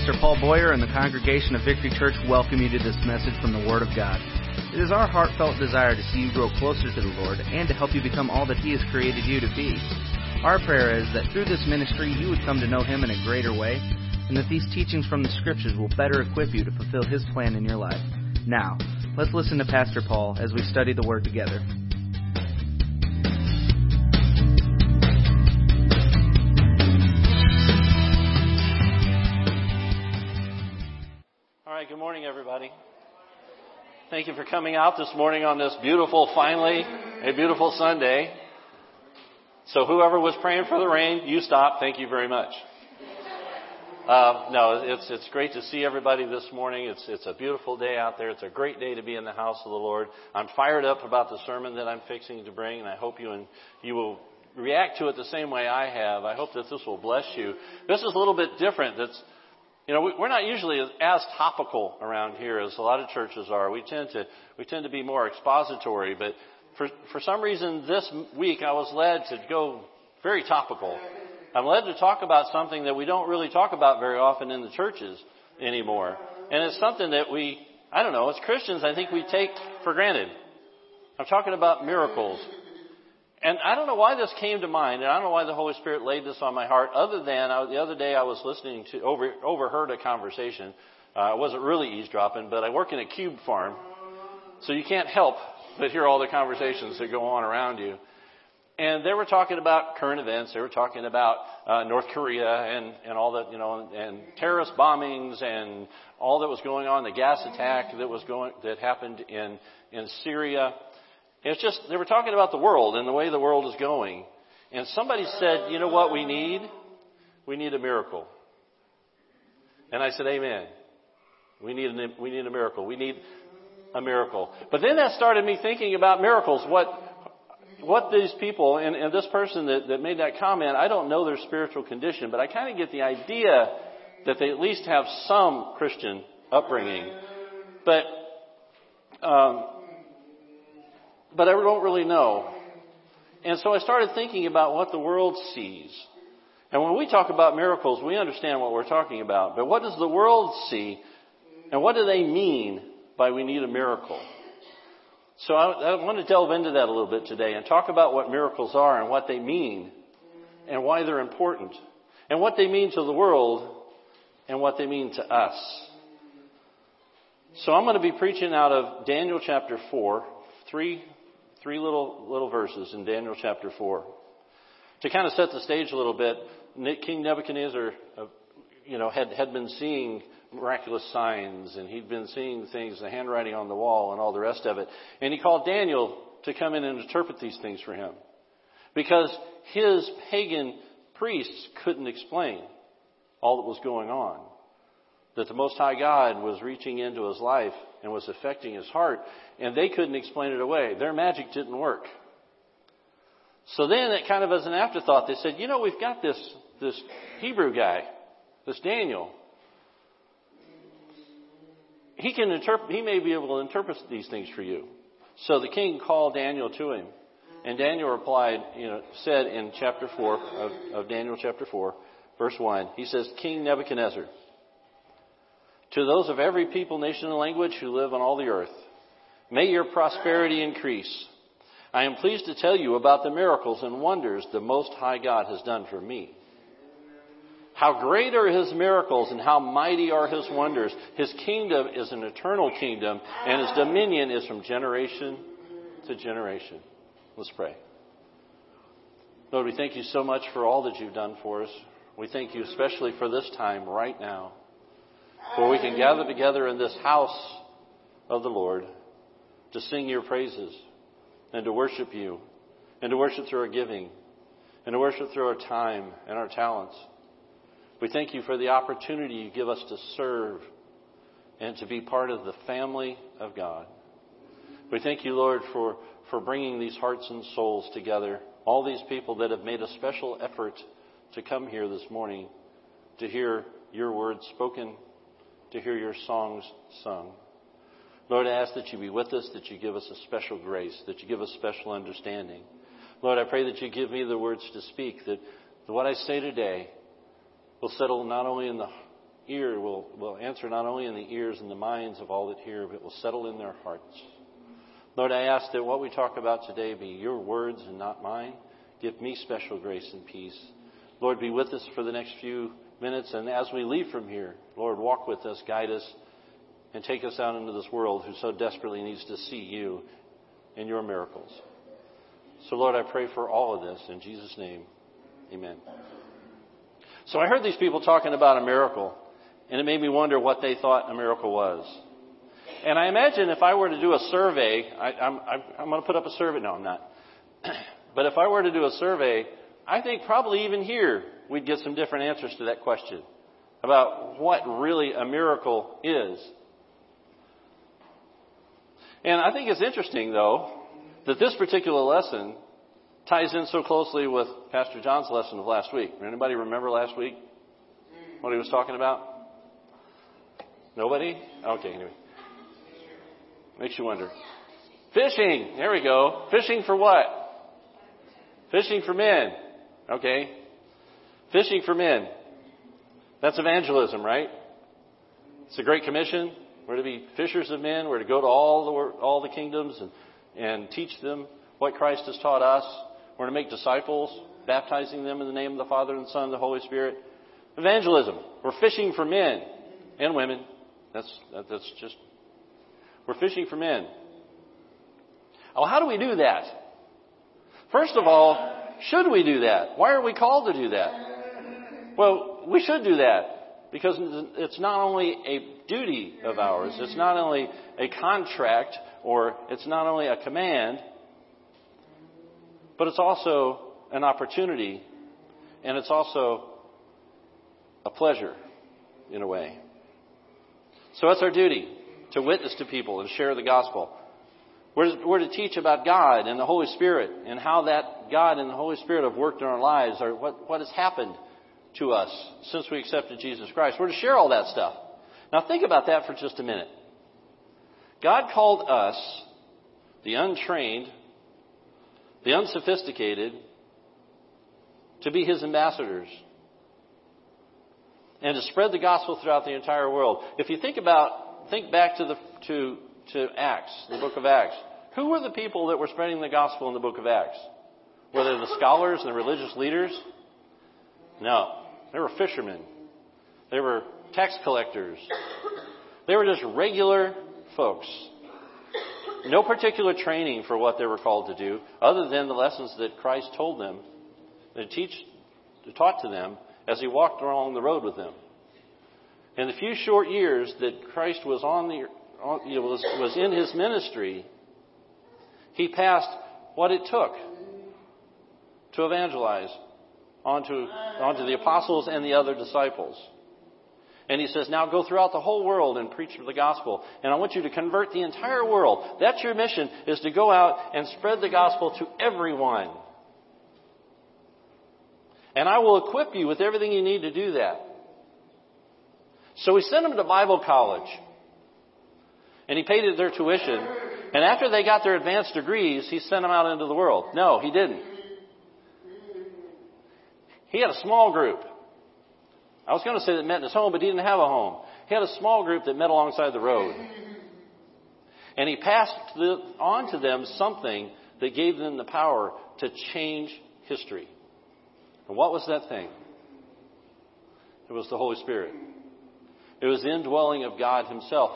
Pastor Paul Boyer and the congregation of Victory Church welcome you to this message from the Word of God. It is our heartfelt desire to see you grow closer to the Lord and to help you become all that He has created you to be. Our prayer is that through this ministry you would come to know Him in a greater way, and that these teachings from the Scriptures will better equip you to fulfill His plan in your life. Now, let's listen to Pastor Paul as we study the Word together. Good morning, everybody. Thank you for coming out this morning on this beautiful, finally, a beautiful Sunday. So whoever was praying for the rain, you stopped. Thank you very much. No, it's great to see everybody this morning. It's a beautiful day out there. It's a great day to be in the house of the Lord. I'm fired up about the sermon that I'm fixing to bring, and I hope you will react to it the same way I have. I hope that this will bless you. This is a little bit different. We're not usually as topical around here as a lot of churches are. We tend to be more expository, but for some reason this week I was led to go very topical. I'm led to talk about something that we don't really talk about very often in the churches anymore. And it's something that as Christians, I think we take for granted. I'm talking about miracles. And I don't know why this came to mind, and I don't know why the Holy Spirit laid this on my heart, other than the other day I was listening to, overheard a conversation. I wasn't really eavesdropping, but I work in a cube farm, so you can't help but hear all the conversations that go on around you. And they were talking about current events. They were talking about North Korea and all that, and terrorist bombings and all that was going on, the gas attack that happened in Syria. It's just, they were talking about the world and the way the world is going. And somebody said, you know what we need? We need a miracle. And I said, amen. We need a miracle. We need a miracle. But then that started me thinking about miracles. What these people and this person that made that comment, I don't know their spiritual condition, but I kind of get the idea that they at least have some Christian upbringing. But I don't really know. And so I started thinking about what the world sees. And when we talk about miracles, we understand what we're talking about. But what does the world see? And what do they mean by we need a miracle? So I want to delve into that a little bit today and talk about what miracles are and what they mean and why they're important and what they mean to the world and what they mean to us. So I'm going to be preaching out of Daniel chapter 4, three little verses in Daniel chapter 4. To kind of set the stage a little bit, King Nebuchadnezzar, had been seeing miraculous signs, and he'd been seeing things, the handwriting on the wall and all the rest of it. And he called Daniel to come in and interpret these things for him because his pagan priests couldn't explain all that was going on, that the Most High God was reaching into his life and was affecting his heart, and they couldn't explain it away. Their magic didn't work. So then, it kind of as an afterthought, they said, we've got this Hebrew guy, this Daniel. He may be able to interpret these things for you. So the king called Daniel to him, and Daniel replied, said in chapter 4 of Daniel chapter 4, verse 1, he says, King Nebuchadnezzar, to those of every people, nation, and language who live on all the earth, may your prosperity increase. I am pleased to tell you about the miracles and wonders the Most High God has done for me. How great are his miracles and how mighty are his wonders. His kingdom is an eternal kingdom, and his dominion is from generation to generation. Let's pray. Lord, we thank you so much for all that you've done for us. We thank you especially for this time right now, where we can gather together in this house of the Lord to sing your praises and to worship you and to worship through our giving and to worship through our time and our talents. We thank you for the opportunity you give us to serve and to be part of the family of God. We thank you, Lord, for bringing these hearts and souls together, all these people that have made a special effort to come here this morning to hear your words spoken, to hear your songs sung. Lord, I ask that you be with us, that you give us a special grace, that you give us special understanding. Lord, I pray that you give me the words to speak, that what I say today will settle not only in the ear will answer not only in the ears and the minds of all that hear, but will settle in their hearts. Lord, I ask that what we talk about today be your words and not mine. Give me special grace and peace. Lord, be with us for the next few minutes. And as we leave from here, Lord, walk with us, guide us, and take us out into this world who so desperately needs to see you and your miracles. So, Lord, I pray for all of this in Jesus' name. Amen. So I heard these people talking about a miracle, and it made me wonder what they thought a miracle was. And I imagine if I were to do a survey, I'm going to put up a survey. No, I'm not. But if I were to do a survey, I think probably even here we'd get some different answers to that question about what really a miracle is. And I think it's interesting, though, that this particular lesson ties in so closely with Pastor John's lesson of last week. Anybody remember last week what he was talking about? Nobody? Okay, anyway. Makes you wonder. Fishing. There we go. Fishing for what? Fishing for men. Okay. Fishing for men. That's evangelism, right? It's a great commission. We're to be fishers of men. We're to go to all the kingdoms and teach them what Christ has taught us. We're to make disciples, baptizing them in the name of the Father and the Son and the Holy Spirit. Evangelism. We're fishing for men and women. That's just, we're fishing for men. Well, how do we do that? First of all, should we do that? Why are we called to do that? Well, we should do that because it's not only a duty of ours. It's not only a contract or it's not only a command, but it's also an opportunity and it's also a pleasure in a way. So that's our duty, to witness to people and share the gospel. We're to teach about God and the Holy Spirit and how that God and the Holy Spirit have worked in our lives or what has happened to us since we accepted Jesus Christ. We're to share all that stuff. Now think about that for just a minute. God called us, the untrained, the unsophisticated, to be his ambassadors and to spread the gospel throughout the entire world. If you think back to Acts, the book of Acts. Who were the people that were spreading the gospel in the book of Acts? Were they the scholars and the religious leaders? No. They were fishermen. They were tax collectors. They were just regular folks. No particular training for what they were called to do, other than the lessons that Christ told them, that he taught to them as he walked along the road with them. In the few short years that Christ was was in his ministry, he passed what it took to evangelize onto the apostles and the other disciples. And he says, now go throughout the whole world and preach the gospel. And I want you to convert the entire world. That's your mission, is to go out and spread the gospel to everyone. And I will equip you with everything you need to do that. So we sent them to Bible college. And he paid their tuition. And after they got their advanced degrees, he sent them out into the world. No, he didn't. He had a small group. I was going to say that met in his home, but he didn't have a home. He had a small group that met alongside the road. And he passed on to them something that gave them the power to change history. And what was that thing? It was the Holy Spirit. It was the indwelling of God himself.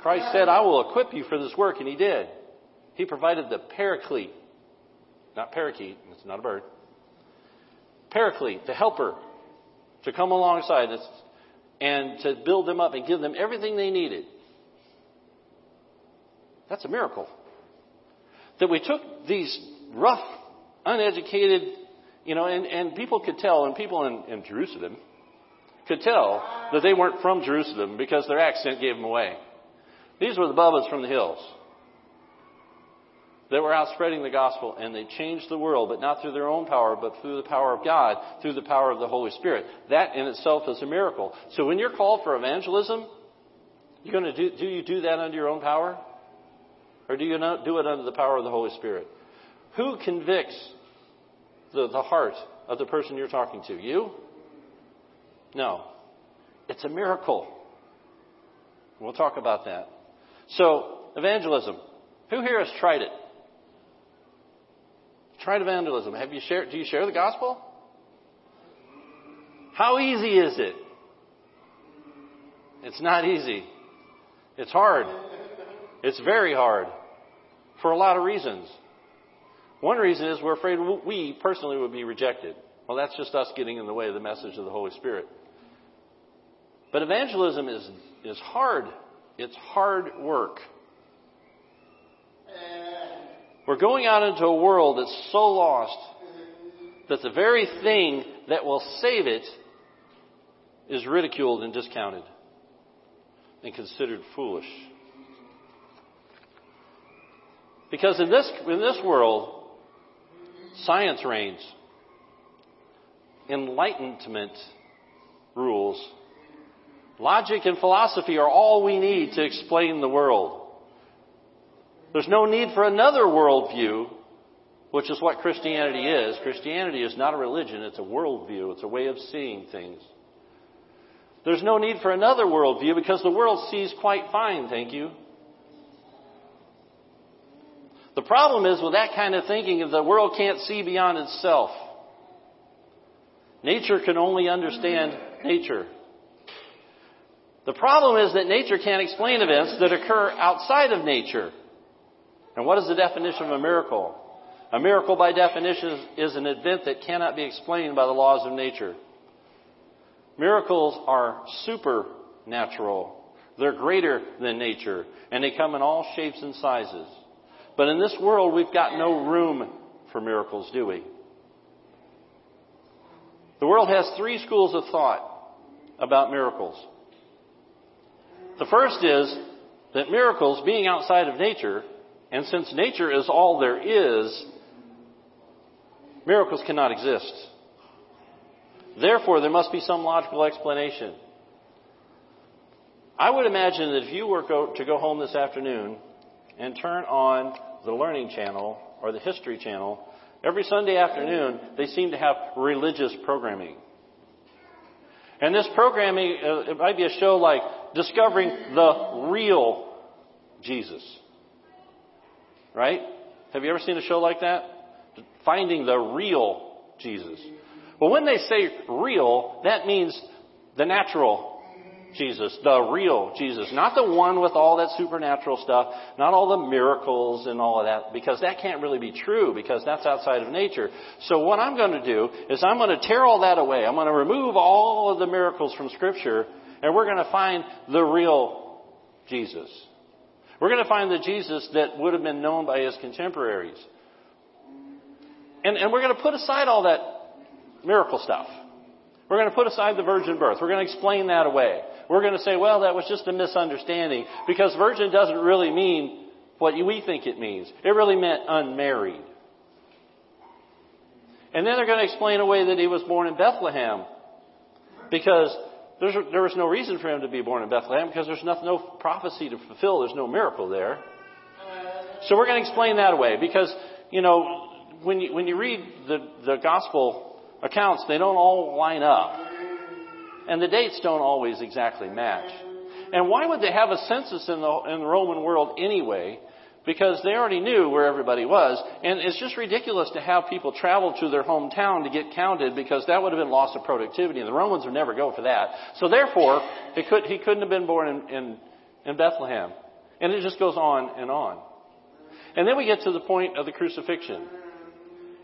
Christ said, I will equip you for this work, and he did. He provided the paraclete, not parakeet, it's not a bird, paraclete, the helper, to come alongside us and to build them up and give them everything they needed. That's a miracle. That we took these rough, uneducated, and people could tell, and people in Jerusalem could tell that they weren't from Jerusalem because their accent gave them away. These were the Bubbas from the hills. They were out spreading the gospel, and they changed the world, but not through their own power, but through the power of God, through the power of the Holy Spirit. That in itself is a miracle. So when you're called for evangelism, you're going to do you do that under your own power? Or do you not do it under the power of the Holy Spirit? Who convicts the heart of the person you're talking to? You? No. It's a miracle. We'll talk about that. So, evangelism. Who here has tried it? Tried evangelism. Have you shared? Do you share the gospel? How easy is it? It's not easy. It's hard. It's very hard for a lot of reasons. One reason is we're afraid we personally would be rejected. Well, that's just us getting in the way of the message of the Holy Spirit. But evangelism is hard. It's hard work. We're going out into a world that's so lost that the very thing that will save it is ridiculed and discounted and considered foolish. Because in this world, science reigns. Enlightenment rules. Logic and philosophy are all we need to explain the world. There's no need for another worldview, which is what Christianity is. Christianity is not a religion, it's a worldview. It's a way of seeing things. There's no need for another worldview because the world sees quite fine, thank you. The problem is with that kind of thinking is the world can't see beyond itself. Nature can only understand nature. The problem is that nature can't explain events that occur outside of nature. And what is the definition of a miracle? A miracle, by definition, is an event that cannot be explained by the laws of nature. Miracles are supernatural. They're greater than nature, and they come in all shapes and sizes. But in this world, we've got no room for miracles, do we? The world has three schools of thought about miracles. The first is that miracles, being outside of nature, and since nature is all there is, miracles cannot exist. Therefore, there must be some logical explanation. I would imagine that if you were to go home this afternoon and turn on the Learning Channel or the History Channel, every Sunday afternoon they seem to have religious programming. And this programming, it might be a show like Discovering the Real Jesus. Right? Have you ever seen a show like that? Finding the Real Jesus. Well, when they say real, that means the natural Jesus, the real Jesus. Not the one with all that supernatural stuff, not all the miracles and all of that, because that can't really be true, because that's outside of nature. So what I'm going to do is I'm going to tear all that away. I'm going to remove all of the miracles from Scripture, and we're going to find the real Jesus. We're going to find the Jesus that would have been known by his contemporaries. And we're going to put aside all that miracle stuff. We're going to put aside the virgin birth. We're going to explain that away. We're going to say, well, that was just a misunderstanding because virgin doesn't really mean what we think it means. It really meant unmarried. And then they're going to explain away that he was born in Bethlehem because there was no reason for him to be born in Bethlehem because there's no prophecy to fulfill. There's no miracle there. So we're going to explain that away because, you know, when you read the gospel accounts, they don't all line up. And the dates don't always exactly match. And why would they have a census in the Roman world anyway? Because they already knew where everybody was. And it's just ridiculous to have people travel to their hometown to get counted because that would have been loss of productivity. And the Romans would never go for that. So therefore, he couldn't have been born in Bethlehem. And it just goes on and on. And then we get to the point of the crucifixion.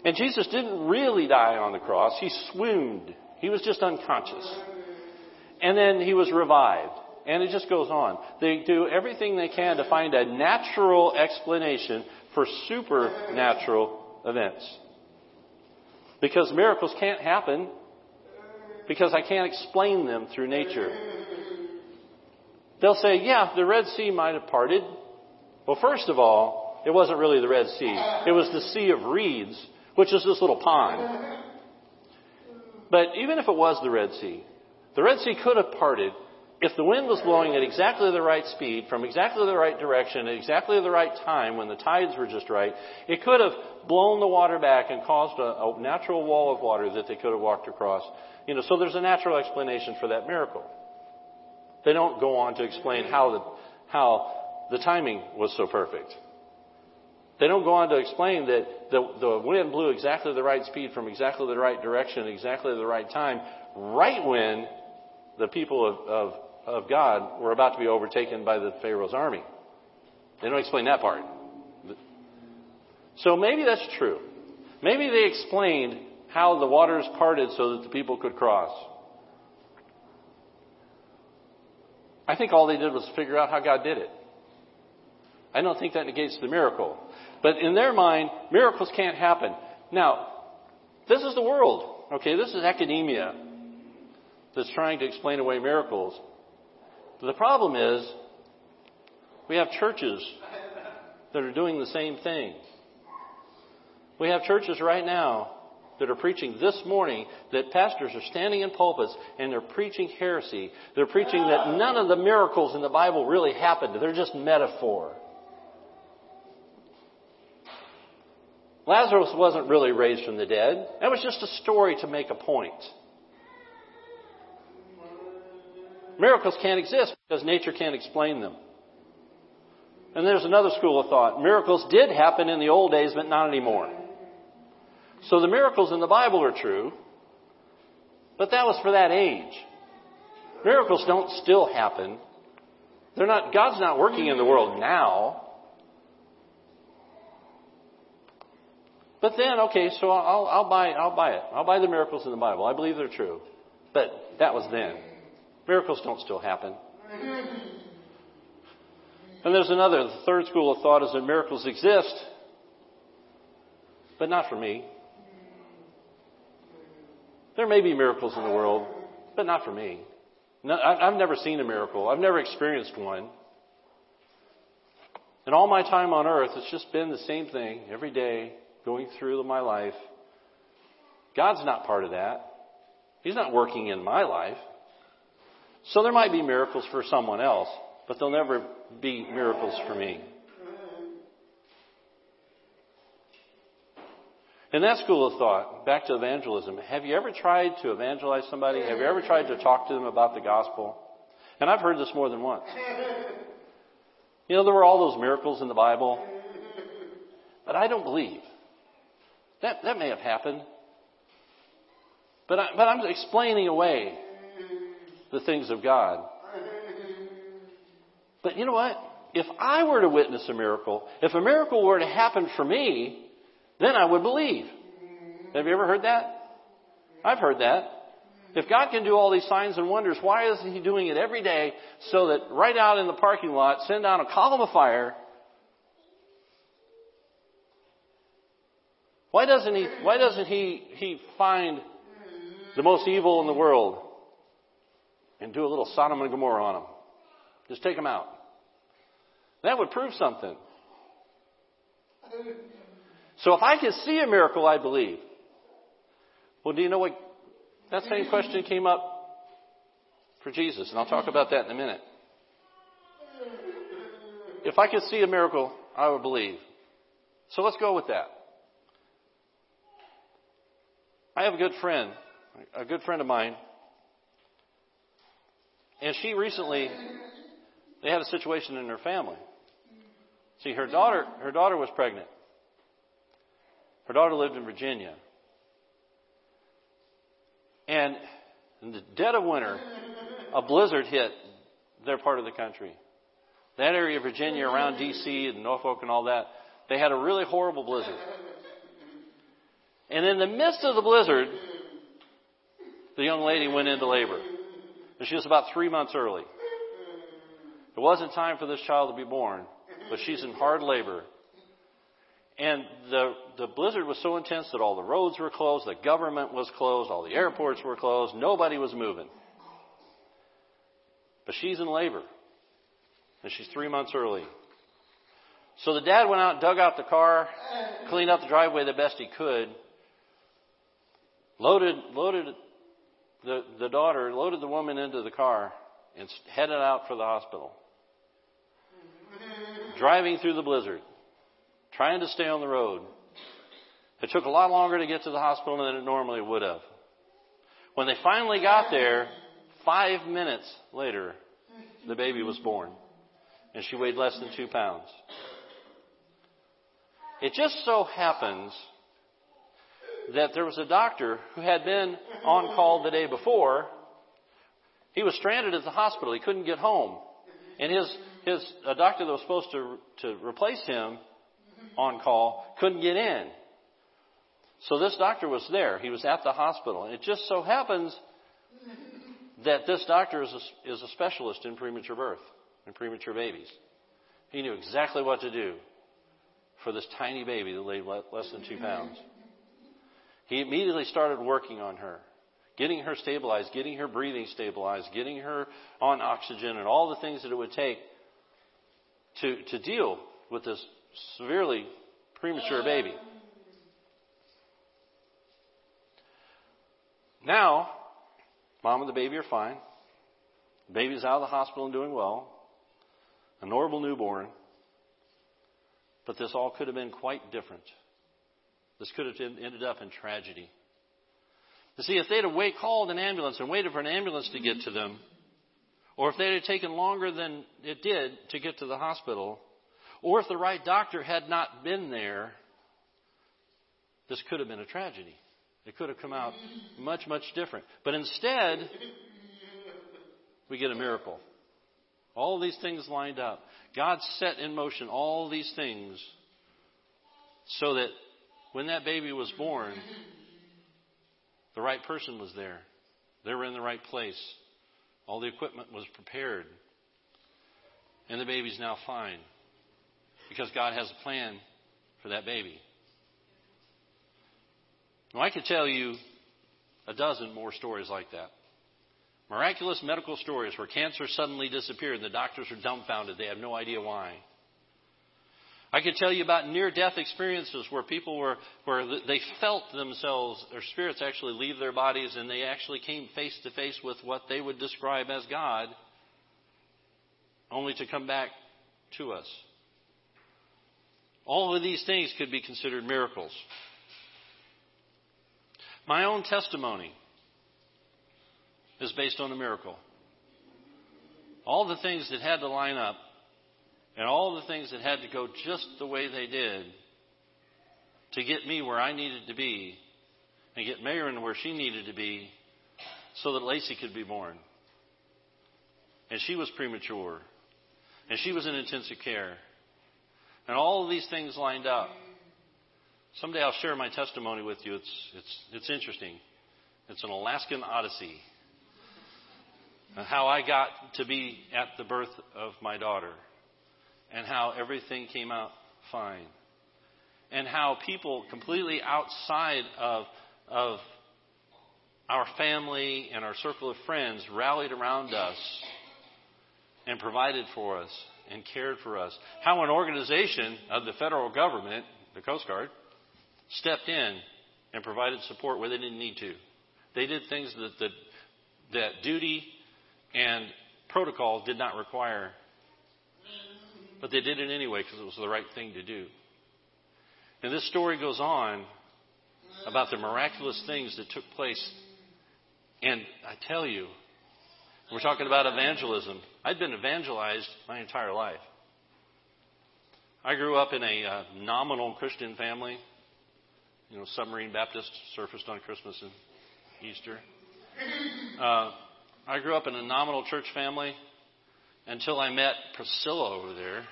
And Jesus didn't really die on the cross. He swooned. He was just unconscious. And then he was revived. And it just goes on. They do everything they can to find a natural explanation for supernatural events. Because miracles can't happen because I can't explain them through nature. They'll say, yeah, the Red Sea might have parted. Well, first of all, it wasn't really the Red Sea. It was the Sea of Reeds, which is this little pond. But even if it was the Red Sea could have parted if the wind was blowing at exactly the right speed, from exactly the right direction, at exactly the right time, when the tides were just right. It could have blown the water back and caused a natural wall of water that they could have walked across. You know, so there's a natural explanation for that miracle. They don't go on to explain how the timing was so perfect. They don't go on to explain that the wind blew exactly the right speed from exactly the right direction, exactly the right time, right when the people of God were about to be overtaken by the Pharaoh's army. They don't explain that part. So maybe that's true. Maybe they explained how the waters parted so that the people could cross. I think all they did was figure out how God did it. I don't think that negates the miracle. But in their mind, miracles can't happen. Now, this is the world. Okay, this is academia that's trying to explain away miracles. The problem is we have churches that are doing the same thing. We have churches right now that are preaching this morning that pastors are standing in pulpits and they're preaching heresy. They're preaching that none of the miracles in the Bible really happened. They're just metaphor. Lazarus wasn't really raised from the dead. That was just a story to make a point. Miracles can't exist because nature can't explain them. And there's another school of thought. Miracles did happen in the old days, but not anymore. So the miracles in the Bible are true, but that was for that age. Miracles don't still happen. They're not. God's not working in the world now. But then, okay, so I'll buy it. I'll buy the miracles in the Bible. I believe they're true. But that was then. Miracles don't still happen. And there's another. The third school of thought is that miracles exist, but not for me. There may be miracles in the world, but not for me. No, I've never seen a miracle. I've never experienced one. And all my time on earth, it's just been the same thing every day, going through my life. God's not part of that. He's not working in my life. So there might be miracles for someone else, but there'll never be miracles for me. In that school of thought, back to evangelism, have you ever tried to evangelize somebody? Have you ever tried to talk to them about the gospel? And I've heard this more than once. You know, there were all those miracles in the Bible, but I don't believe. That may have happened. But I'm explaining away the things of God. But you know what? If I were to witness a miracle, if a miracle were to happen for me, then I would believe. Have you ever heard that? I've heard that. If God can do all these signs and wonders, why isn't he doing it every day so that right out in the parking lot, send down a column of fire? Why doesn't he find the most evil in the world and do a little Sodom and Gomorrah on them? Just take them out. That would prove something. So if I could see a miracle, I believe. Well, do you know what? That same question came up for Jesus, and I'll talk about that in a minute. If I could see a miracle, I would believe. So let's go with that. I have a good friend of mine, and she recently, they had a situation in her family. See, her daughter was pregnant. Her daughter lived in Virginia. And in the dead of winter, a blizzard hit their part of the country. That area of Virginia around D.C. and Norfolk and all that, they had a really horrible blizzard. And in the midst of the blizzard, the young lady went into labor. And she was about 3 months early. It wasn't time for this child to be born, but she's in hard labor. And the blizzard was so intense that all the roads were closed, the government was closed, all the airports were closed, nobody was moving. But she's in labor, and she's 3 months early. So the dad went out, dug out the car, cleaned up the driveway the best he could, loaded the woman into the car, and headed out for the hospital. Driving through the blizzard, trying to stay on the road. It took a lot longer to get to the hospital than it normally would have. When they finally got there, 5 minutes later, the baby was born. And she weighed less than 2 pounds. It just so happens that there was a doctor who had been on call the day before. He was stranded at the hospital. He couldn't get home. And a doctor that was supposed to replace him on call couldn't get in. So this doctor was there. He was at the hospital. And it just so happens that this doctor is a specialist in premature birth and premature babies. He knew exactly what to do for this tiny baby that weighed less than 2 pounds. He immediately started working on her, getting her stabilized, getting her breathing stabilized, getting her on oxygen and all the things that it would take to deal with this severely premature baby. Now, mom and the baby are fine. The baby's out of the hospital and doing well. A normal newborn. But this all could have been quite different. This could have ended up in tragedy. You see, if they'd have called an ambulance and waited for an ambulance to get to them, or if they'd have taken longer than it did to get to the hospital, or if the right doctor had not been there, this could have been a tragedy. It could have come out much, much different. But instead, we get a miracle. All these things lined up. God set in motion all these things so that when that baby was born, the right person was there. They were in the right place. All the equipment was prepared. And the baby's now fine because God has a plan for that baby. Now, I could tell you a dozen more stories like that. Miraculous medical stories where cancer suddenly disappeared and the doctors are dumbfounded. They have no idea why. I could tell you about near-death experiences where people where they felt themselves, their spirits actually leave their bodies and they actually came face-to-face with what they would describe as God, only to come back to us. All of these things could be considered miracles. My own testimony is based on a miracle. All the things that had to line up and all the things that had to go just the way they did to get me where I needed to be and get Mayron where she needed to be so that Lacey could be born. And she was premature. And she was in intensive care. And all of these things lined up. Someday I'll share my testimony with you. It's interesting. It's an Alaskan odyssey. How I got to be at the birth of my daughter. And how everything came out fine. And how people completely outside of our family and our circle of friends rallied around us and provided for us and cared for us. How an organization of the federal government, the Coast Guard, stepped in and provided support where they didn't need to. They did things that duty and protocol did not require. But they did it anyway because it was the right thing to do. And this story goes on about the miraculous things that took place. And I tell you, we're talking about evangelism. I'd been evangelized my entire life. I grew up in a nominal Christian family. You know, Submarine Baptist surfaced on Christmas and Easter. I grew up in a nominal church family until I met Priscilla over there,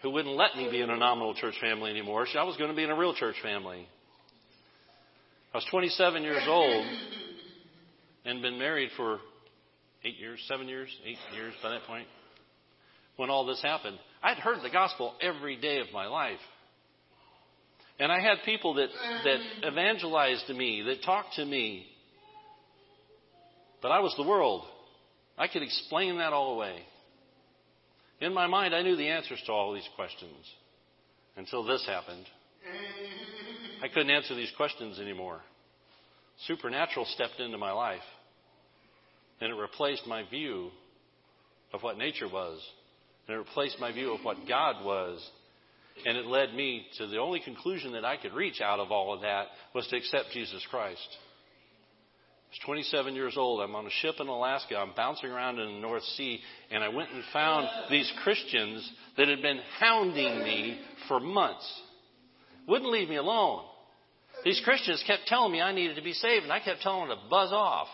who wouldn't let me be in a nominal church family anymore. I was going to be in a real church family. I was 27 years old and been married for 8 years by that point, when all this happened. I'd heard the gospel every day of my life. And I had people that evangelized to me, that talked to me. But I was the world. I could explain that all away. In my mind, I knew the answers to all these questions until this happened. I couldn't answer these questions anymore. Supernatural stepped into my life, and it replaced my view of what nature was, and it replaced my view of what God was. And it led me to the only conclusion that I could reach out of all of that was to accept Jesus Christ I was 27 years old. I'm on a ship in Alaska. I'm bouncing around in the North Sea, and I went and found these Christians that had been hounding me for months. Wouldn't leave me alone. These Christians kept telling me I needed to be saved, and I kept telling them to buzz off.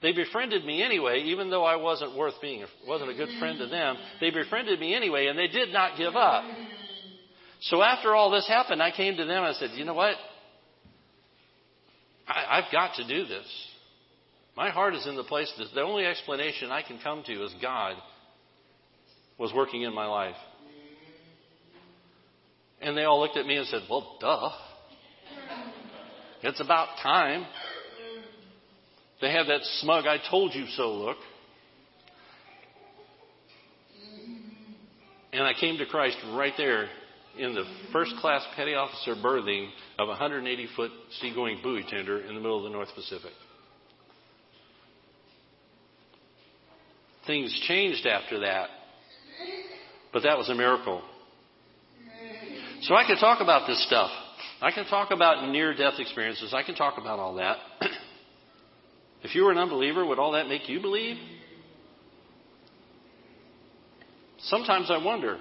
They befriended me anyway, even though I wasn't a good friend to them. They befriended me anyway, and they did not give up. So after all this happened, I came to them and I said, you know what? I've got to do this. My heart is in the place that the only explanation I can come to is God was working in my life. And they all looked at me and said, well, duh. It's about time. They have that smug, I told you so look. And I came to Christ right there in the first-class petty officer berthing of a 180-foot seagoing buoy tender in the middle of the North Pacific. Things changed after that, but that was a miracle. So I can talk about this stuff. I can talk about near-death experiences. I can talk about all that. If you were an unbeliever, would all that make you believe? Sometimes I wonder.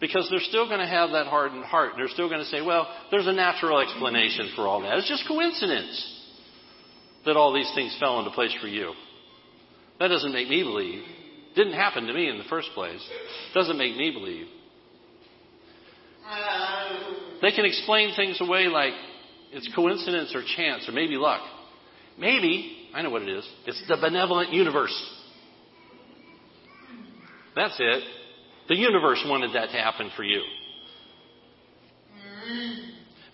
Because they're still going to have that hardened heart. They're still going to say, well, there's a natural explanation for all that. It's just coincidence that all these things fell into place for you. That doesn't make me believe. Didn't happen to me in the first place. Doesn't make me believe. They can explain things away like it's coincidence or chance or maybe luck. Maybe, I know what it is, it's the benevolent universe. That's it. The universe wanted that to happen for you.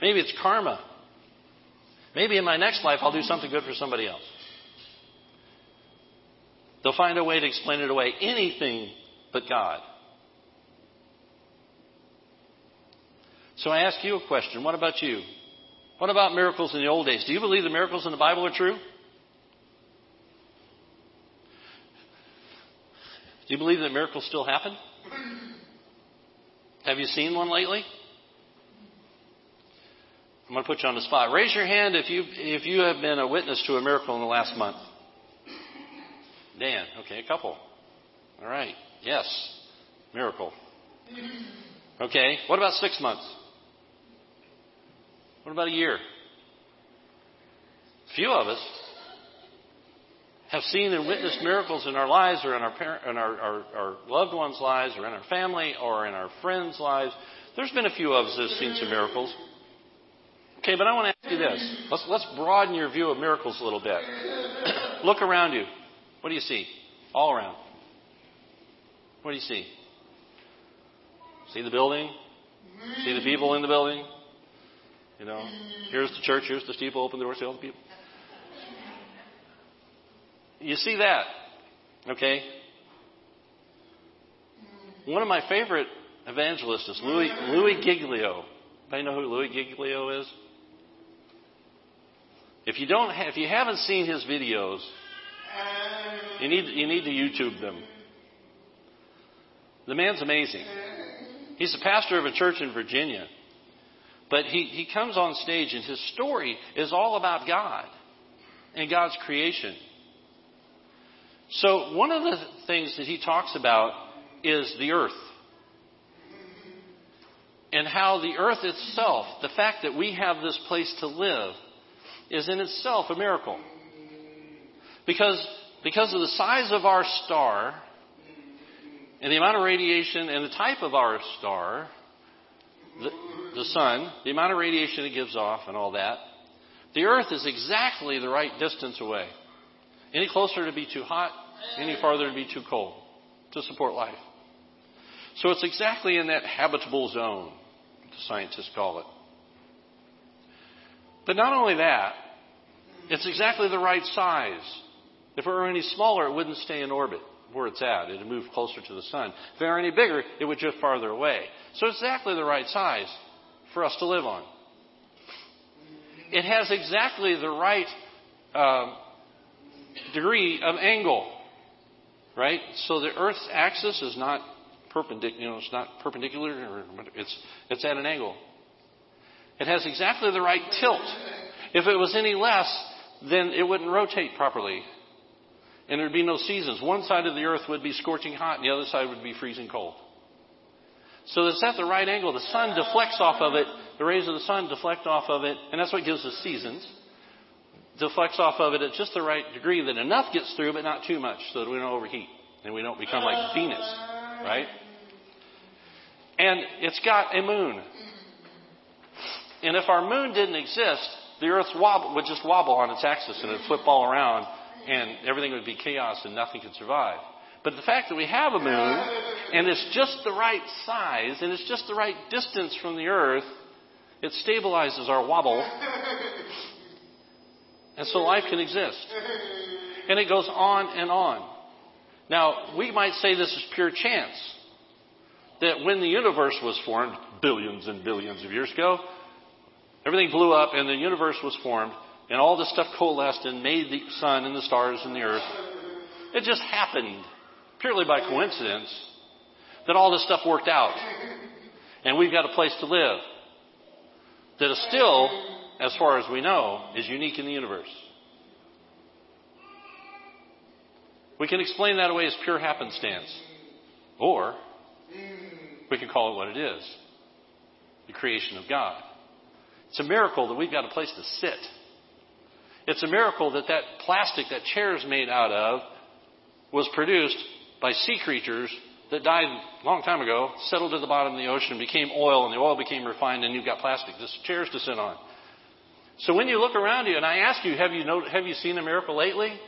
Maybe it's karma. Maybe in my next life I'll do something good for somebody else. They'll find a way to explain it away. Anything but God. So I ask you a question. What about you? What about miracles in the old days? Do you believe the miracles in the Bible are true? Do you believe that miracles still happen? Have you seen one lately? I'm going to put you on the spot. Raise your hand if you have been a witness to a miracle in the last month. Dan, okay, a couple. All right, yes, miracle. Okay, what about 6 months? What about a year? Few of us have seen and witnessed miracles in our lives or in our loved ones' lives or in our family or in our friends' lives. There's been a few of us that have seen some miracles. Okay, but I want to ask you this. Let's broaden your view of miracles a little bit. Look around you. What do you see? All around. What do you see? See the building? See the people in the building? You know, here's the church, here's the steeple, open the door, see all the people. You see that, okay? One of my favorite evangelists is Louis Giglio. Anybody know who Louis Giglio is? If you haven't seen his videos, you need to YouTube them. The man's amazing. He's the pastor of a church in Virginia. But he comes on stage and his story is all about God and God's creation. So one of the things that he talks about is the earth. And how the earth itself, the fact that we have this place to live, is in itself a miracle. Because of the size of our star and the amount of radiation and the type of our star, the sun, the amount of radiation it gives off and all that, the earth is exactly the right distance away. Any closer to be too hot, any farther to be too cold to support life. So it's exactly in that habitable zone, the scientists call it. But not only that, it's exactly the right size. If it were any smaller, it wouldn't stay in orbit where it's at. It would move closer to the sun. If it were any bigger, it would drift farther away. So it's exactly the right size for us to live on. It has exactly the right degree of angle, right? So the Earth's axis is not perpendicular. You know, it's not perpendicular. It's at an angle. It has exactly the right tilt. If it was any less, then it wouldn't rotate properly. And there'd be no seasons. One side of the earth would be scorching hot and the other side would be freezing cold. So it's at the right angle. The sun deflects off of it. The rays of the sun deflect off of it. And that's what gives us seasons. Deflects off of it at just the right degree that enough gets through, but not too much so that we don't overheat and we don't become like Venus, right? And it's got a moon. And if our moon didn't exist, the earth would just wobble on its axis and it would flip all around and everything would be chaos and nothing could survive. But the fact that we have a moon and it's just the right size and it's just the right distance from the earth, it stabilizes our wobble. And so life can exist. And it goes on and on. Now, we might say this is pure chance. That when the universe was formed, billions and billions of years ago, everything blew up and the universe was formed. And all this stuff coalesced and made the sun and the stars and the earth. It just happened, purely by coincidence, that all this stuff worked out. And we've got a place to live that is still, as far as we know, is unique in the universe. We can explain that away as pure happenstance. Or we can call it what it is. The creation of God. It's a miracle that we've got a place to sit. It's a miracle that that plastic that chair is made out of was produced by sea creatures that died a long time ago, settled at the bottom of the ocean, became oil, and the oil became refined, and you've got plastic. This chair's to sit on. So when you look around you, and I ask you, have you seen a miracle lately?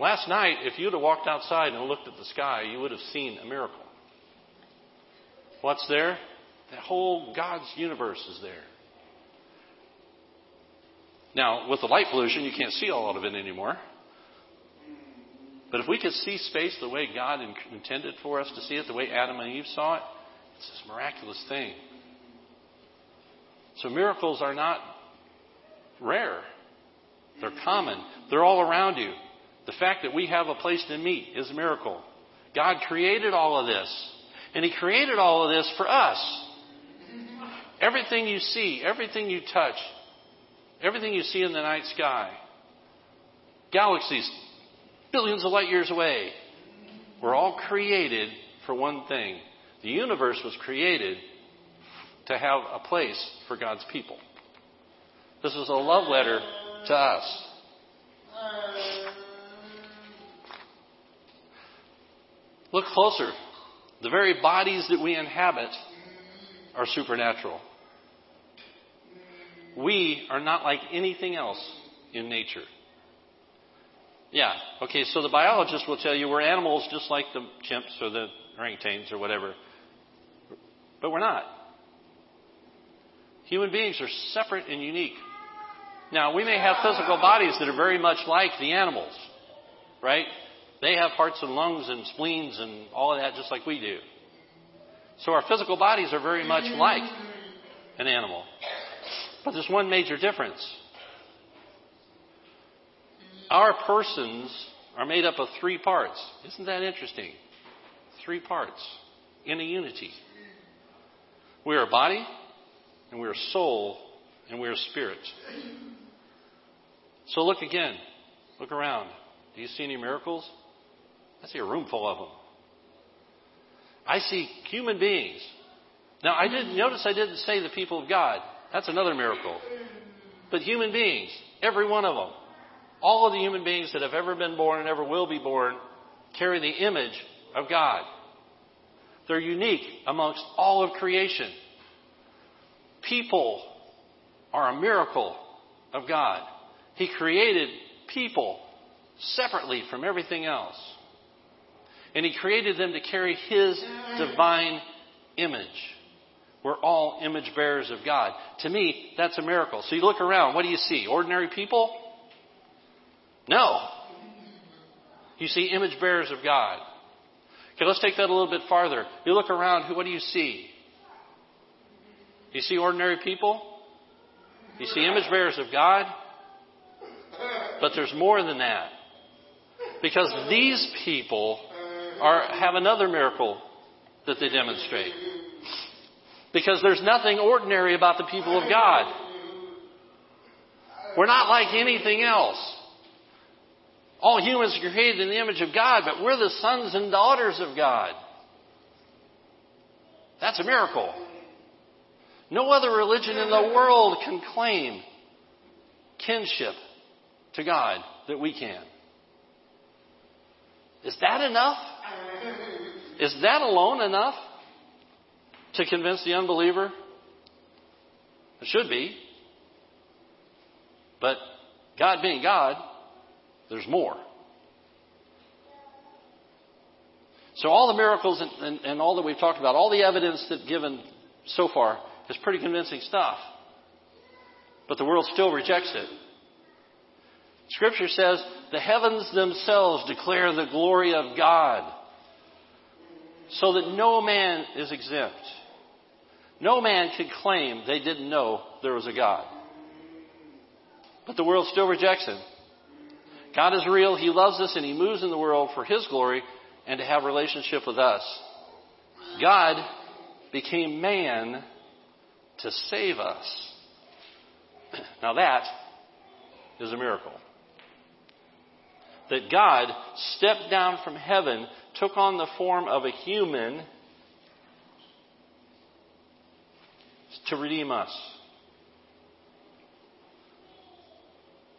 Last night, if you'd have walked outside and looked at the sky, you would have seen a miracle. What's there? The whole God's universe is there. Now, with the light pollution, you can't see all of it anymore. But if we could see space the way God intended for us to see it, the way Adam and Eve saw it, it's this miraculous thing. So miracles are not rare. They're common. They're all around you. The fact that we have a place to meet is a miracle. God created all of this. And He created all of this for us. Everything you see, everything you touch, everything you see in the night sky, galaxies, billions of light years away, were all created for one thing. The universe was created to have a place for God's people. This is a love letter to us. Look closer. The very bodies that we inhabit are supernatural. We are not like anything else in nature. Yeah, okay, so the biologist will tell you we're animals just like the chimps or the orangutans or whatever. But we're not. Human beings are separate and unique. Now, we may have physical bodies that are very much like the animals, right? They have hearts and lungs and spleens and all of that just like we do. So our physical bodies are very much like an animal. But there's one major difference. Our persons are made up of three parts. Isn't that interesting? Three parts in a unity. We are body, and we are soul, and we are spirit. So look again. Look around. Do you see any miracles? I see a room full of them. I see human beings. Now, I didn't say the people of God. That's another miracle. But human beings, every one of them, all of the human beings that have ever been born and ever will be born carry the image of God. They're unique amongst all of creation. People are a miracle of God. He created people separately from everything else. And He created them to carry His divine image. We're all image bearers of God. To me, that's a miracle. So you look around. What do you see? Ordinary people? No. You see image bearers of God. Okay, let's take that a little bit farther. You look around. What do you see? You see ordinary people? You see image bearers of God? But there's more than that. Because these people have another miracle that they demonstrate. Because there's nothing ordinary about the people of God. We're not like anything else. All humans are created in the image of God, but we're the sons and daughters of God. That's a miracle. No other religion in the world can claim kinship to God that we can. Is that enough? Is that alone enough to convince the unbeliever? It should be. But God being God, there's more. So all the miracles and all that we've talked about, all the evidence that's given so far is pretty convincing stuff. But the world still rejects it. Scripture says, the heavens themselves declare the glory of God, so that no man is exempt. No man could claim they didn't know there was a God. But the world still rejects him. God is real. He loves us and he moves in the world for his glory and to have a relationship with us. God became man to save us. Now that is a miracle. That God stepped down from heaven, took on the form of a human to redeem us.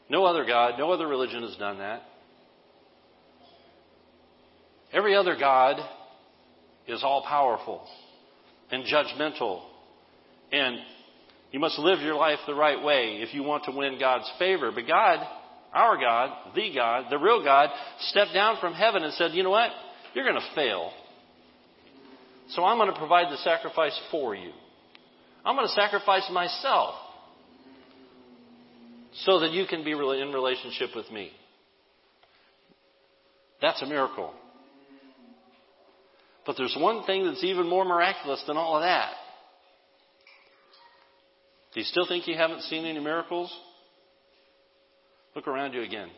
No other God, no other religion has done that. Every other God is all-powerful and judgmental. And you must live your life the right way if you want to win God's favor. But God, our God, the real God, stepped down from heaven and said, you know what? You're going to fail. So I'm going to provide the sacrifice for you. I'm going to sacrifice myself so that you can be in relationship with me. That's a miracle. But there's one thing that's even more miraculous than all of that. Do you still think you haven't seen any miracles? Look around you again.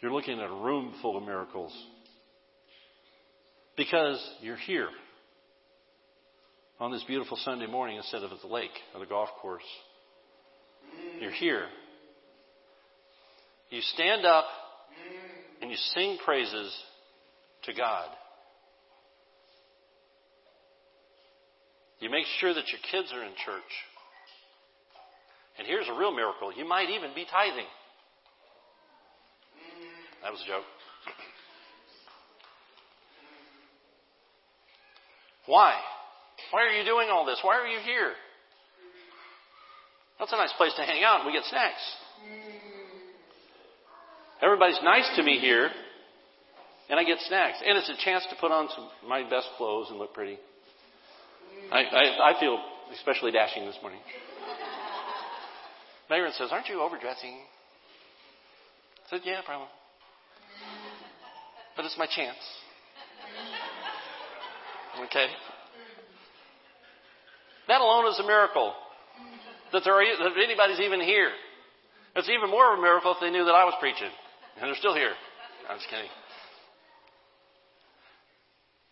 You're looking at a room full of miracles. Because you're here on this beautiful Sunday morning instead of at the lake or the golf course. You're here. You stand up and you sing praises to God. You make sure that your kids are in church. And here's a real miracle. You might even be tithing. That was a joke. Why? Why are you doing all this? Why are you here? That's a nice place to hang out and we get snacks. Everybody's nice to me here and I get snacks. And it's a chance to put on my best clothes and look pretty. I feel especially dashing this morning. Megan says, aren't you overdressing? I said, yeah, probably. But it's my chance. Okay. That alone is a miracle, that anybody's even here. It's even more of a miracle if they knew that I was preaching, and they're still here. I'm just kidding.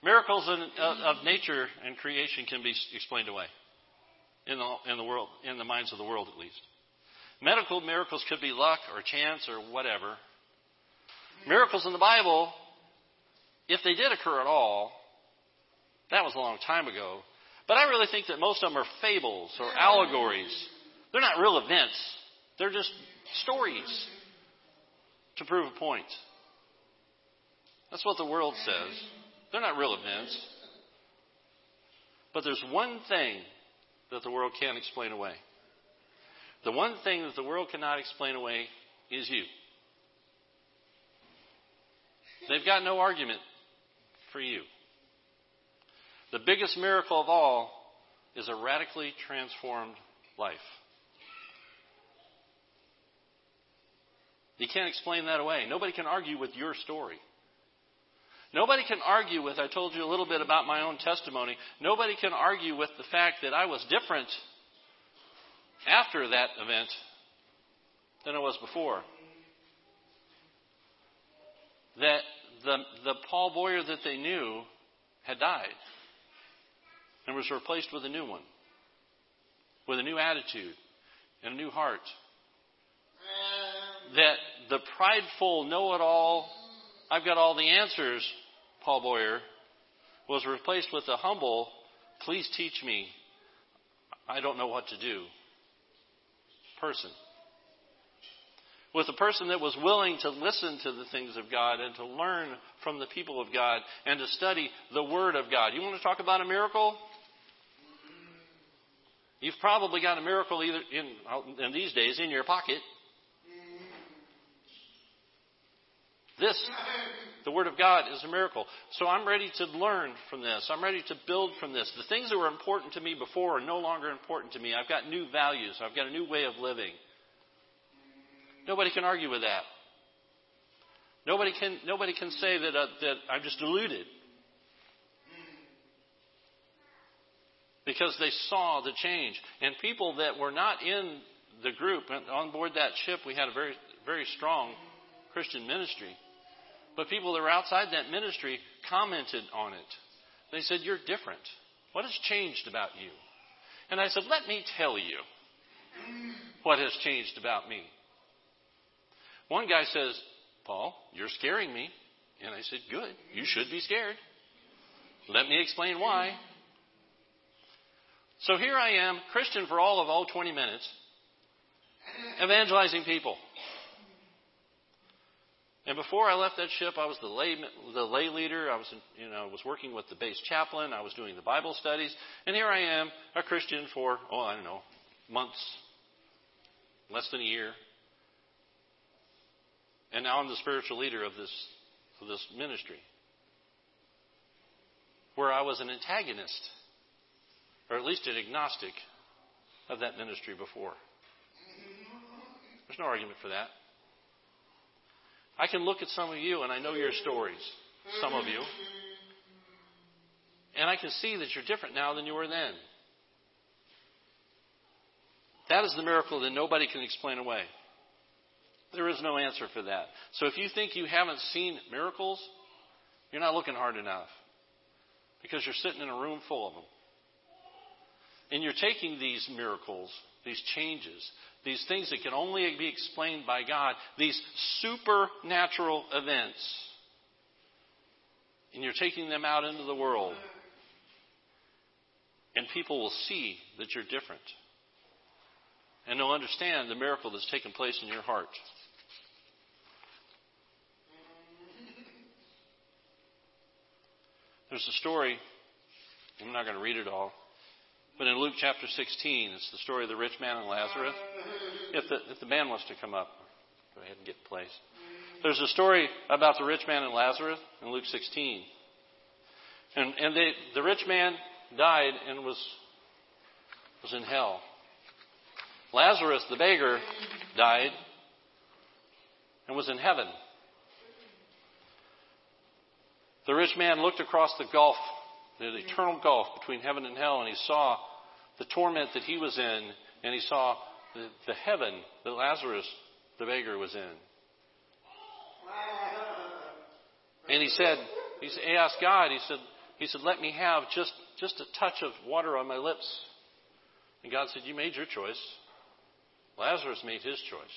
Miracles of nature and creation can be explained away in the world, in the minds of the world at least. Medical miracles could be luck or chance or whatever. Miracles in the Bible, if they did occur at all, that was a long time ago. But I really think that most of them are fables or allegories. They're not real events. They're just stories to prove a point. That's what the world says. They're not real events. But there's one thing that the world can't explain away. The one thing that the world cannot explain away is you. They've got no argument for you. The biggest miracle of all is a radically transformed life. You can't explain that away. Nobody can argue with your story. Nobody can argue with, I told you a little bit about my own testimony. Nobody can argue with the fact that I was different after that event than I was before. That the Paul Boyer that they knew had died. And was replaced with a new one. With a new attitude. and a new heart. That the prideful know-it-all, I've got all the answers, Paul Boyer, was replaced with the humble, please teach me, I don't know what to do, person. With a person that was willing to listen to the things of God and to learn from the people of God and to study the Word of God. You want to talk about a miracle? You've probably got a miracle either in these days in your pocket. The Word of God is a miracle. So I'm ready to learn from this. I'm ready to build from this. The things that were important to me before are no longer important to me. I've got new values. I've got a new way of living. Nobody can argue with that. Nobody can say that I'm just deluded. Because they saw the change. And people that were not in the group, on board that ship, we had a very, very strong Christian ministry. But people that were outside that ministry commented on it. They said, you're different. What has changed about you? And I said, let me tell you what has changed about me. One guy says, Paul, you're scaring me. And I said, good. You should be scared. Let me explain why. So here I am, Christian for all 20 minutes, evangelizing people. And before I left that ship, I was the lay leader. I was, was working with the base chaplain. I was doing the Bible studies. And here I am, a Christian for, months, less than a year. And now I'm the spiritual leader of this ministry, where I was an antagonist, or at least an agnostic of that ministry before. There's no argument for that. I can look at some of you, and I know your stories, some of you. And I can see that you're different now than you were then. That is the miracle that nobody can explain away. There is no answer for that. So if you think you haven't seen miracles, you're not looking hard enough. Because you're sitting in a room full of them. And you're taking these miracles, these changes, these things that can only be explained by God, these supernatural events, and you're taking them out into the world, and people will see that you're different. And they'll understand the miracle that's taken place in your heart. There's a story, I'm not going to read it all, but in Luke chapter 16, it's the story of the rich man and Lazarus. If the band wants to come up, go ahead and get in place. There's a story about the rich man and Lazarus in Luke 16. And the rich man died and was in hell. Lazarus, the beggar, died and was in heaven. The rich man looked across the gulf, the eternal gulf between heaven and hell, and he saw the torment that he was in, and he saw the heaven that Lazarus, the beggar, was in. And he asked God, he said, let me have just a touch of water on my lips. And God said, you made your choice. Lazarus made his choice.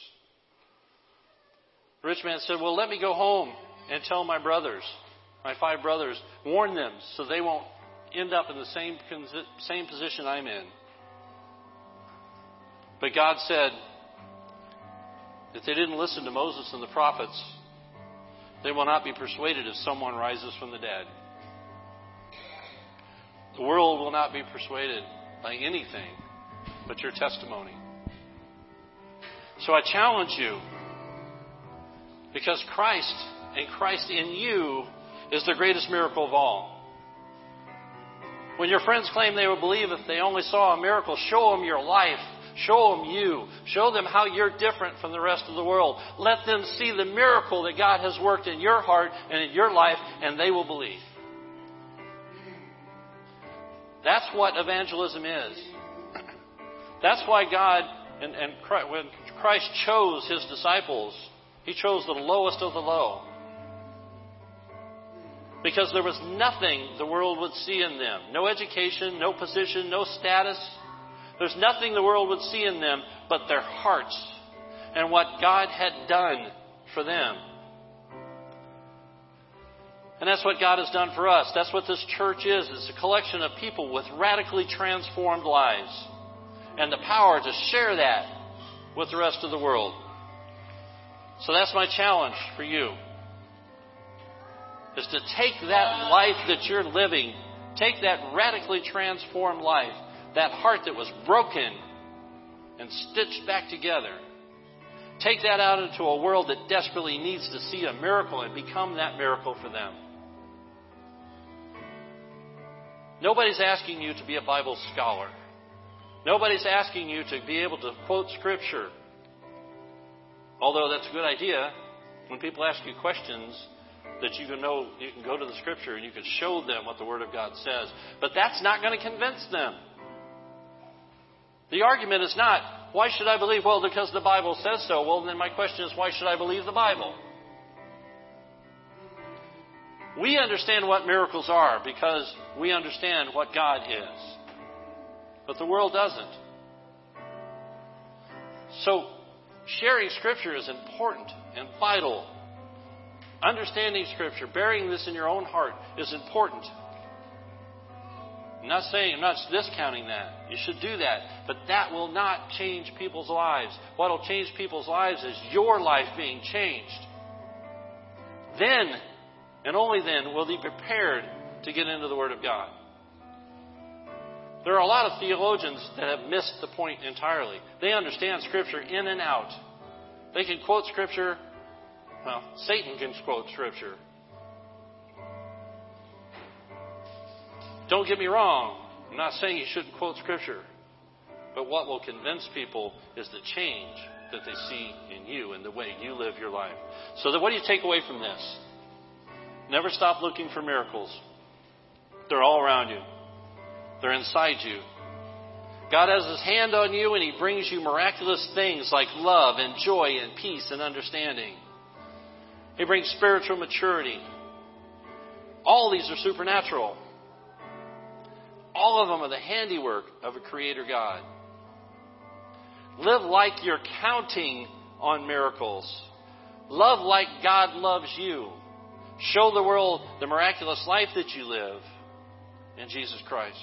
The rich man said, well, let me go home and tell my brothers. My 5 brothers, warn them so they won't end up in the same position I'm in. But God said that they didn't listen to Moses and the prophets. They will not be persuaded if someone rises from the dead. The world will not be persuaded by anything but your testimony. So I challenge you, because Christ and Christ in you is the greatest miracle of all. When your friends claim they would believe if they only saw a miracle, show them your life. Show them you. Show them how you're different from the rest of the world. Let them see the miracle that God has worked in your heart and in your life, and they will believe. That's what evangelism is. That's why God, and when Christ chose his disciples, he chose the lowest of the low. Because there was nothing the world would see in them. No education, no position, no status, There's nothing the world would see in them but their hearts and what God had done for them. And that's what God has done for us. That's what this church is. It's a collection of people with radically transformed lives and the power to share that with the rest of the world. So that's my challenge for you, is to take that life that you're living, take that radically transformed life, that heart that was broken and stitched back together. Take that out into a world that desperately needs to see a miracle and become that miracle for them. Nobody's asking you to be a Bible scholar. Nobody's asking you to be able to quote Scripture. Although that's a good idea, when people ask you questions, that you can know, you can go to the Scripture and you can show them what the Word of God says. But that's not going to convince them. The argument is not, why should I believe? Well, because the Bible says so. Well, then my question is, why should I believe the Bible? We understand what miracles are because we understand what God is. But the world doesn't. So sharing Scripture is important and vital. Understanding Scripture, burying this in your own heart is important. I'm not saying, I'm not discounting that. You should do that. But that will not change people's lives. What will change people's lives is your life being changed. Then, and only then, will they be prepared to get into the Word of God. There are a lot of theologians that have missed the point entirely. They understand Scripture in and out. They can quote Scripture. Well, Satan can quote Scripture. Don't get me wrong. I'm not saying you shouldn't quote Scripture. But what will convince people is the change that they see in you and the way you live your life. So what do you take away from this? Never stop looking for miracles. They're all around you. They're inside you. God has His hand on you and He brings you miraculous things like love and joy and peace and understanding. He brings spiritual maturity. All these are supernatural. All of them are the handiwork of a Creator God. Live like you're counting on miracles. Love like God loves you. Show the world the miraculous life that you live in Jesus Christ.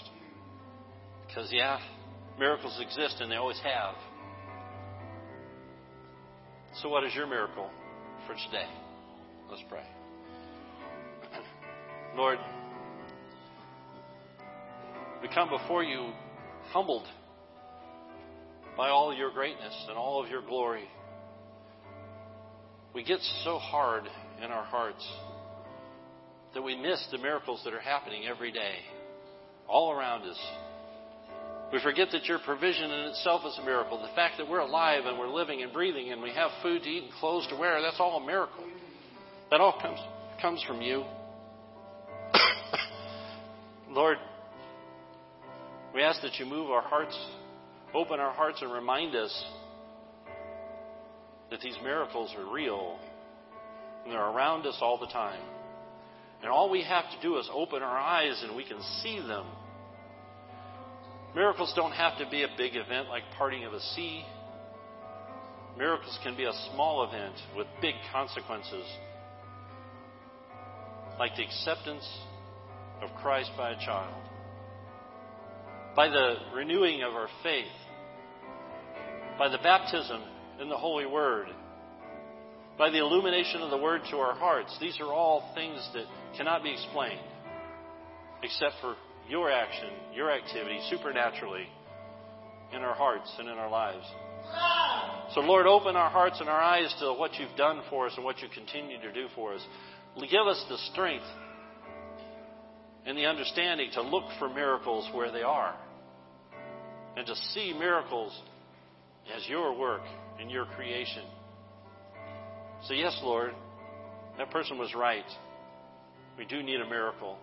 Because, yeah, miracles exist and they always have. So what is your miracle for today? Let's pray. Lord, we come before you humbled by all your greatness and all of your glory. We get so hard in our hearts that we miss the miracles that are happening every day, all around us. We forget that your provision in itself is a miracle. The fact that we're alive and we're living and breathing and we have food to eat and clothes to wear, that's all a miracle. That all comes from you. Lord, we ask that you move our hearts, open our hearts, and remind us that these miracles are real and they're around us all the time. And all we have to do is open our eyes and we can see them. Miracles don't have to be a big event like parting of a sea. Miracles can be a small event with big consequences, like the acceptance of Christ by a child, by the renewing of our faith, by the baptism in the Holy Word, by the illumination of the Word to our hearts. These are all things that cannot be explained except for your action, your activity, supernaturally in our hearts and in our lives. So, Lord, open our hearts and our eyes to what you've done for us and what you continue to do for us. Give us the strength and the understanding to look for miracles where they are and to see miracles as your work and your creation. So, yes, Lord, that person was right. We do need a miracle.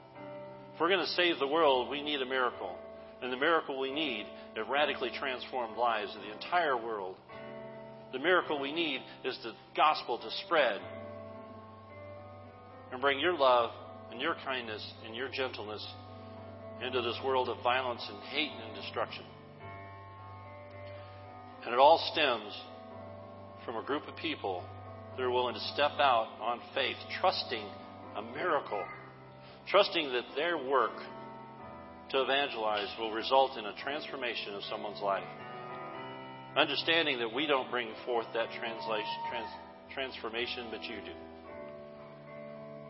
If we're going to save the world, we need a miracle. And the miracle we need is radically transformed lives of the entire world. The miracle we need is the gospel to spread and bring your love and your kindness and your gentleness into this world of violence and hate and destruction. And it all stems from a group of people that are willing to step out on faith, trusting a miracle, trusting that their work to evangelize will result in a transformation of someone's life. Understanding that we don't bring forth that transformation, but you do.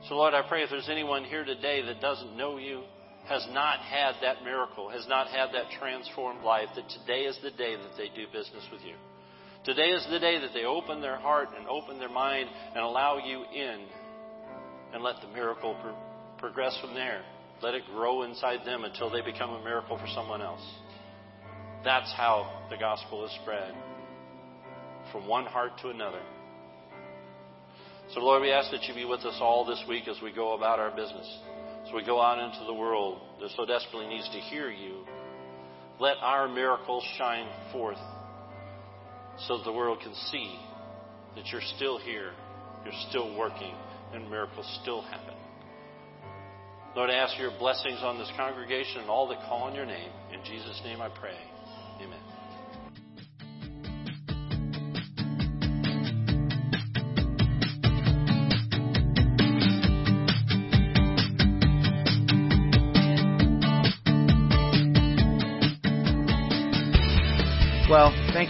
So, Lord, I pray if there's anyone here today that doesn't know you, has not had that miracle, has not had that transformed life, that today is the day that they do business with you. Today is the day that they open their heart and open their mind and allow you in and let the miracle progress from there. Let it grow inside them until they become a miracle for someone else. That's how the gospel is spread, from one heart to another. So, Lord, we ask that you be with us all this week as we go about our business. So we go out into the world that so desperately needs to hear you. Let our miracles shine forth so that the world can see that you're still here, you're still working, and miracles still happen. Lord, I ask your blessings on this congregation and all that call on your name. In Jesus' name I pray. Amen. Well, thank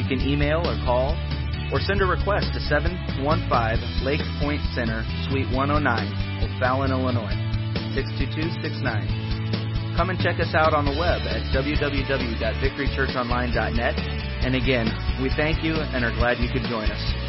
You can email or call, or send a request to 715 Lake Point Center, Suite 109, O'Fallon, Illinois, 62269. Come and check us out on the web at www.victorychurchonline.net. And again, we thank you and are glad you could join us.